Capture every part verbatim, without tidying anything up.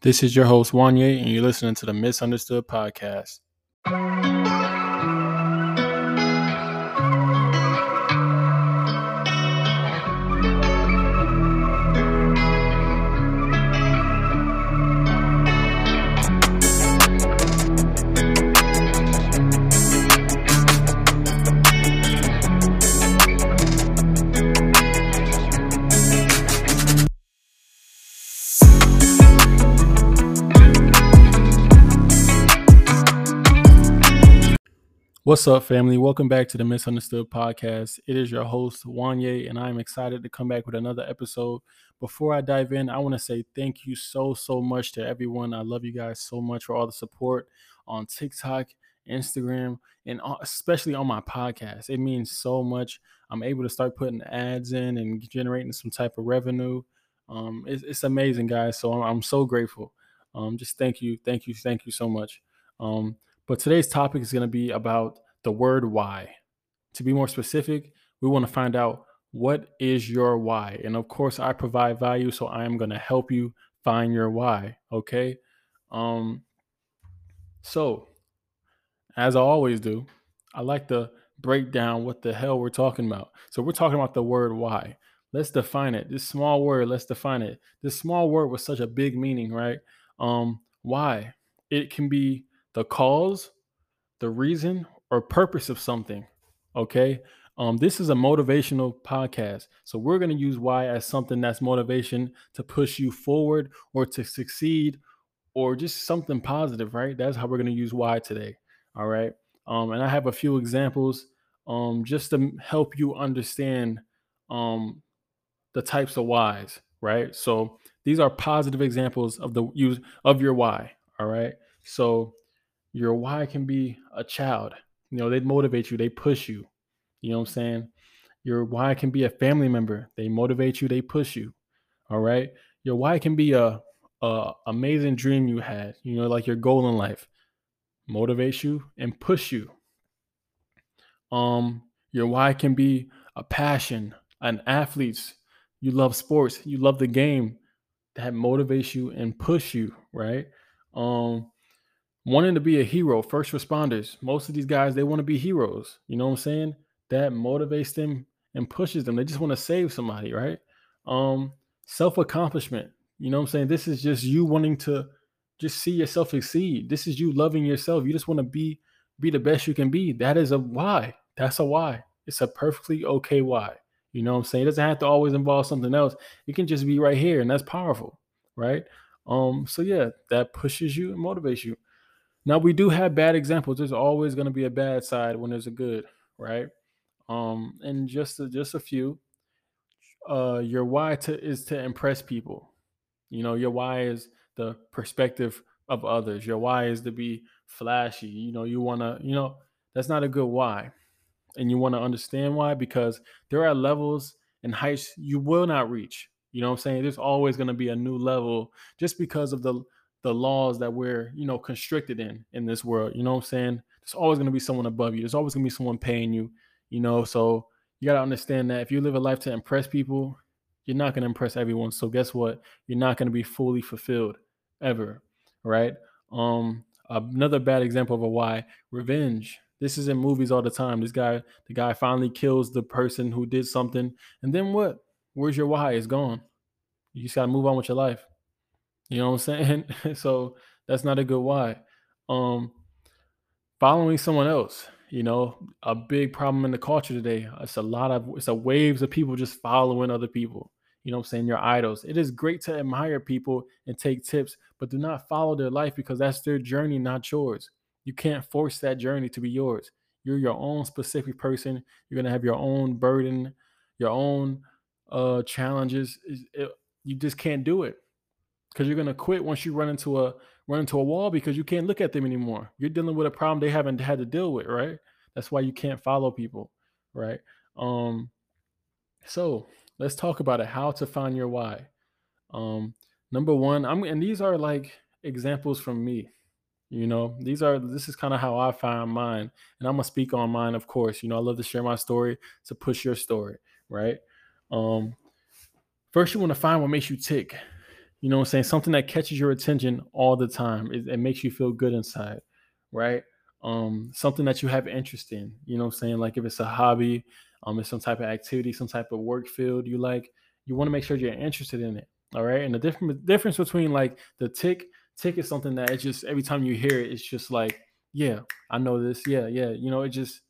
This is your host, Wanye, and you're listening to the Misunderstood Podcast. What's up, family? Welcome back to the Misunderstood Podcast. It is your host, Wanye, and I'm excited to come back with another episode. Before I dive in, I want to say thank you so, so much to everyone. I love you guys so much for all the support on TikTok, Instagram, and especially on my podcast. It means so much. I'm able to start putting ads in and generating some type of revenue. Um, it's, it's amazing, guys. So I'm, I'm so grateful. Um, just thank you. Thank you. Thank you so much. Um, But today's topic is going to be about the word why. To be more specific, we want to find out what is your why. And of course, I provide value, so I am going to help you find your why. Okay. Um, so, as I always do, I like to break down what the hell we're talking about. So we're talking about the word why. Let's define it. This small word, let's define it. This small word with such a big meaning, right? Um, why? It can be the cause, the reason, or purpose of something, okay? Um, this is a motivational podcast, so we're going to use why as something that's motivation to push you forward or to succeed or just something positive, right? That's how we're going to use why today, all right? Um, and I have a few examples um, just to help you understand um, the types of whys, right? So these are positive examples of the use of your why, all right? So your why can be a child. You know, they motivate you. They push you. You know what I'm saying? Your why can be a family member. They motivate you. They push you. All right. Your why can be a, a amazing dream you had, you know, like your goal in life. Motivates you and push you. Um, your why can be a passion, an athlete's. You love sports. You love the game. That motivates you and push you. Right. Um, Wanting to be a hero, first responders. Most of these guys, they want to be heroes. You know what I'm saying? That motivates them and pushes them. They just want to save somebody, right? Um, self-accomplishment. You know what I'm saying? This is just you wanting to just see yourself exceed. This is you loving yourself. You just want to be be the best you can be. That is a why. That's a why. It's a perfectly okay why. You know what I'm saying? It doesn't have to always involve something else. It can just be right here, and that's powerful, right? Um, so, yeah, that pushes you and motivates you. Now, we do have bad examples. There's always going to be a bad side when there's a good, right? Um, and just a, just a few. Uh, your why to, is to impress people. You know, your why is the perspective of others. Your why is to be flashy. You know, you want to, you know, that's not a good why. And you want to understand why, because there are levels and heights you will not reach. You know what I'm saying? There's always going to be a new level just because of the the laws that we're, you know, constricted in, in this world. You know what I'm saying? There's always going to be someone above you. There's always going to be someone paying you, you know, so you got to understand that if you live a life to impress people, you're not going to impress everyone. So guess what? You're not going to be fully fulfilled ever. Right. Um, another bad example of a why, revenge. This is in movies all the time. This guy, the guy finally kills the person who did something. And then what? Where's your why? It's gone. You just got to move on with your life. You know what I'm saying? So that's not a good why. Um, following someone else, you know, a big problem in the culture today. It's a lot of, it's a waves of people just following other people. You know what I'm saying? Your idols. It is great to admire people and take tips, but do not follow their life because that's their journey, not yours. You can't force that journey to be yours. You're your own specific person. You're going to have your own burden, your own uh, challenges. It, it, you just can't do it. Because you're going to quit once you run into a run into a wall because you can't look at them anymore. You're dealing with a problem they haven't had to deal with, right? That's why you can't follow people, right? Um, so let's talk about it, how to find your why. Um, number one, I'm and these are like examples from me. You know, these are this is kind of how I find mine. And I'm going to speak on mine, of course. You know, I love to share my story to push your story, right? Um, first, you want to find what makes you tick. You know what I'm saying? Something that catches your attention all the time. It, it makes you feel good inside, right? Um, something that you have interest in. You know what I'm saying? Like if it's a hobby, um, it's some type of activity, some type of work field you like, you want to make sure you're interested in it. All right. And the different difference between like the tick, tick is something that it's just every time you hear it, it's just like, yeah, I know this. Yeah, yeah. You know, it just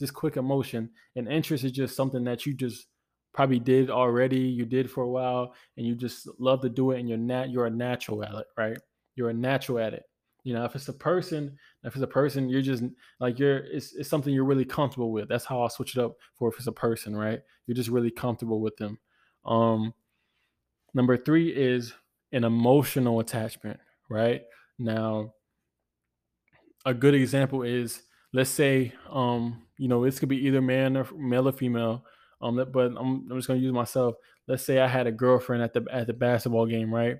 this quick emotion. And interest is just something that you just probably did already, you did for a while, and you just love to do it, and you're not you're a natural at it, right? You're a natural at it. You know, if it's a person, if it's a person, you're just like you're it's it's something you're really comfortable with. That's how I'll switch it up for if it's a person, right? You're just really comfortable with them. Um number three is an emotional attachment, right? Now, a good example is, let's say, um, you know, this could be either man or male or female. Um, but I'm, I'm just going to use myself. Let's say I had a girlfriend at the at the basketball game, right?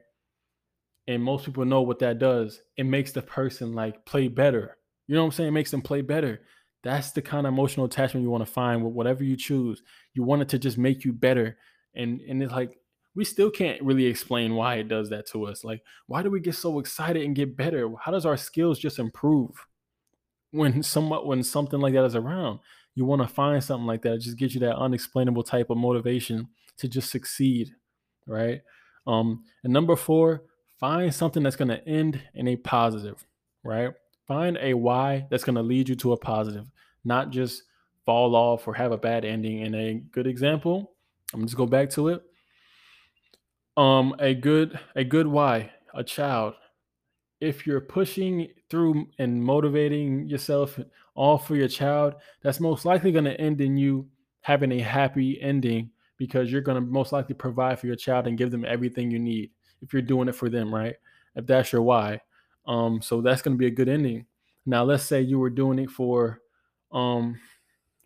And most people know what that does. It makes the person like play better. You know what I'm saying? It makes them play better. That's the kind of emotional attachment you want to find with whatever you choose. You want it to just make you better. And and it's like, we still can't really explain why it does that to us. Like, why do we get so excited and get better? How does our skills just improve when some, when something like that is around? You want to find something like that. It just gives you that unexplainable type of motivation to just succeed, right? Um, and number four, find something that's going to end in a positive, right? Find a why that's going to lead you to a positive, not just fall off or have a bad ending. And a good example, I'm just go back to it. Um, a good, a good why, a child. If you're pushing through and motivating yourself all for your child, that's most likely going to end in you having a happy ending, because you're going to most likely provide for your child and give them everything you need if you're doing it for them, right? If that's your why. Um, so that's going to be a good ending. Now, let's say you were doing it for um,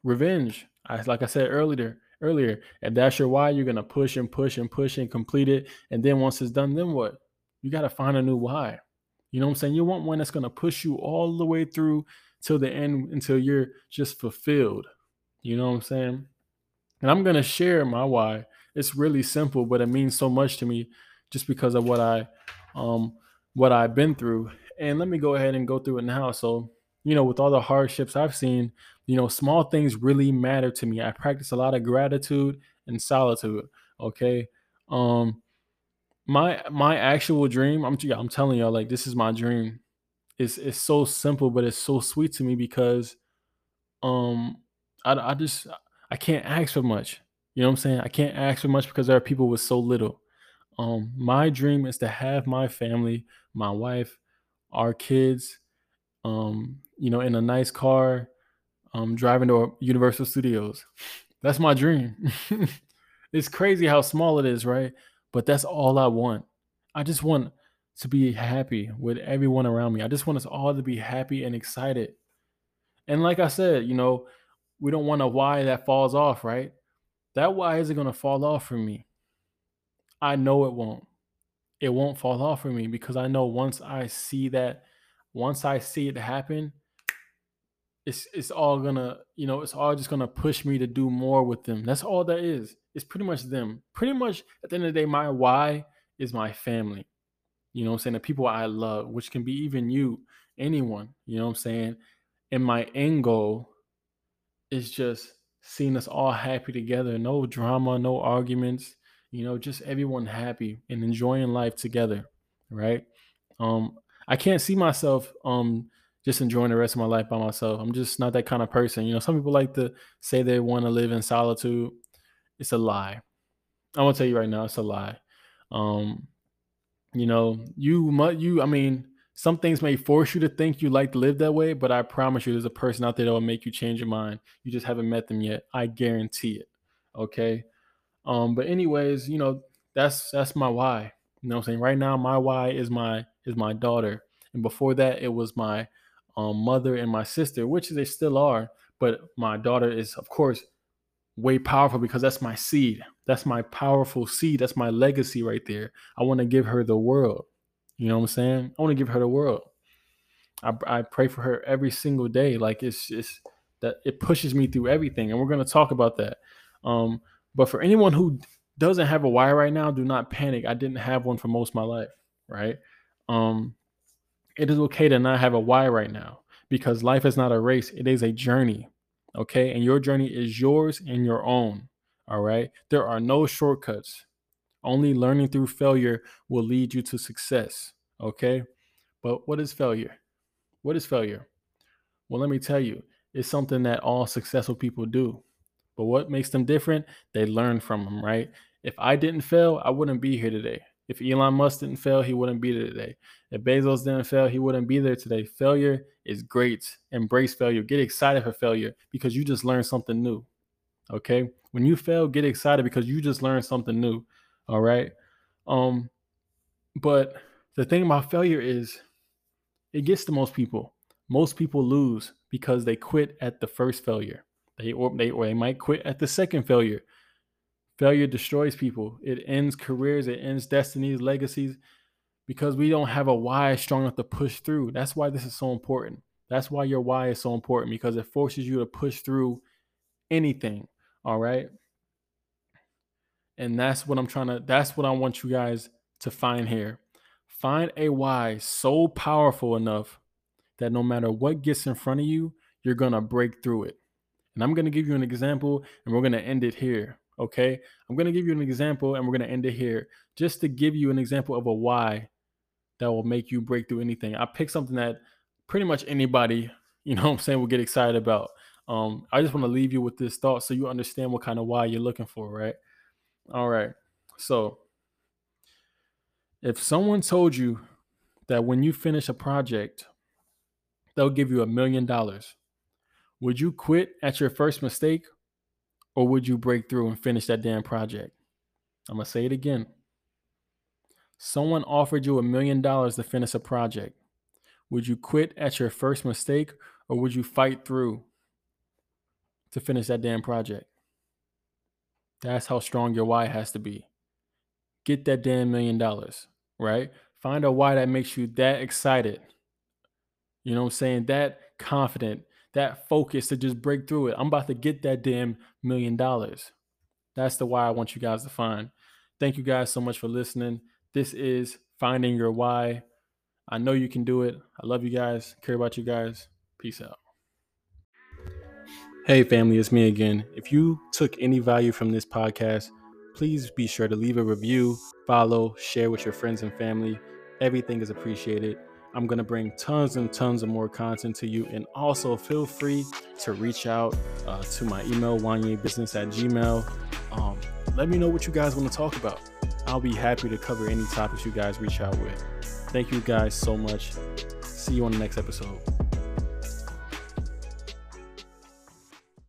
revenge. I, like I said earlier, earlier, if that's your why, you're going to push and push and push and complete it. And then once it's done, then what? You got to find a new why. You know what I'm saying? You want one that's going to push you all the way through till the end, until you're just fulfilled. You know what I'm saying? And I'm going to share my why. It's really simple, but it means so much to me just because of what I, um, what I've been through. And let me go ahead and go through it now. So, you know, with all the hardships I've seen, you know, small things really matter to me. I practice a lot of gratitude and solitude. Okay. Um, My my actual dream, I'm I'm telling y'all, like, this is my dream. It's it's so simple, but it's so sweet to me because, um, I I just I can't ask for much. You know what I'm saying? I can't ask for much because there are people with so little. Um, my dream is to have my family, my wife, our kids, um, you know, in a nice car, um, driving to Universal Studios. That's my dream. It's crazy how small it is, right? But that's all I want. I just want to be happy with everyone around me. I just want us all to be happy and excited. And like I said, you know, we don't want a why that falls off, right? That why isn't going to fall off for me. I know it won't. It won't fall off for me because I know once I see that, once I see it happen, it's it's all going to, you know, it's all just going to push me to do more with them. That's all that is. It's pretty much them. Pretty much at the end of the day, my why is my family. You know what I'm saying? The people I love, which can be even you, anyone. You know what I'm saying? And my end goal is just seeing us all happy together. No drama, no arguments. You know, just everyone happy and enjoying life together, right? Um, I can't see myself um, just enjoying the rest of my life by myself. I'm just not that kind of person. You know, some people like to say they want to live in solitude. It's a lie. I'm gonna tell you right now, it's a lie. Um, you know, you must, you, I mean, some things may force you to think you like to live that way, but I promise you there's a person out there that will make you change your mind. You just haven't met them yet. I guarantee it. Okay. Um, but anyways, you know, that's, that's my why. You know what I'm saying? Right now, my why is my, is my daughter. And before that, it was my um, mother and my sister, which they still are. But my daughter is, of course, way powerful because that's my seed. That's my powerful seed. That's my legacy right there. I want to give her the world. You know what I'm saying? I want to give her the world. I, I pray for her every single day. Like it's it's that it pushes me through everything. And we're going to talk about that. Um, but for anyone who doesn't have a why right now, do not panic. I didn't have one for most of my life, right? Um, it is okay to not have a why right now, because life is not a race. It is a journey, okay? And your journey is yours and your own, all right? There are no shortcuts. Only learning through failure will lead you to success, okay? But what is failure? What is failure? Well, let me tell you, it's something that all successful people do. But what makes them different? They learn from them, right? If I didn't fail, I wouldn't be here today. If Elon Musk didn't fail, he wouldn't be there today. If Bezos didn't fail, he wouldn't be there today. Failure is great. Embrace failure. Get excited for failure because you just learned something new, okay? When you fail, get excited because you just learned something new, all right? Um, but the thing about failure is it gets to most people. Most people lose because they quit at the first failure. They or, they or they might quit at the second failure. Failure destroys people. It ends careers. It ends destinies, legacies, because we don't have a why strong enough to push through. That's why this is so important. That's why your why is so important, because it forces you to push through anything. All right. And that's what I'm trying to, that's what I want you guys to find here. Find a why so powerful enough that no matter what gets in front of you, you're going to break through it. And I'm going to give you an example, and we're going to end it here, okay? I'm going to give you an example, and we're going to end it here, just to give you an example of a why that will make you break through anything. I picked something that pretty much anybody, you know what I'm saying, will get excited about. Um, I just want to leave you with this thought so you understand what kind of why you're looking for, right? All right. So if someone told you that when you finish a project, they'll give you a million dollars, would you quit at your first mistake, or would you break through and finish that damn project? I'm going to say it again. Someone offered you a million dollars to finish a project. Would you quit at your first mistake, or would you fight through to finish that damn project? That's how strong your why has to be. Get that damn million dollars, right? Find a why that makes you that excited. You know what I'm saying? That confident, that focus to just break through it. I'm about to get that damn million dollars. That's the why I want you guys to find. Thank you guys so much for listening. This is Finding Your Why. I know you can do it. I love you guys. Care about you guys. Peace out. Hey family, it's me again. If you took any value from this podcast, please be sure to leave a review, follow, share with your friends and family. Everything is appreciated. I'm going to bring tons and tons of more content to you. And also feel free to reach out uh, to my email, wanyebusiness at gmail dot com. Um, let me know what you guys want to talk about. I'll be happy to cover any topics you guys reach out with. Thank you guys so much. See you on the next episode.